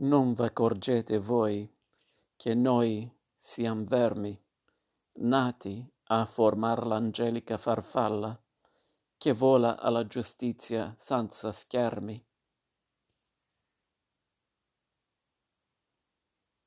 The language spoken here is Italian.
Non v'accorgete voi che noi siam vermi, nati a formar l'angelica farfalla che vola alla giustizia senza schermi?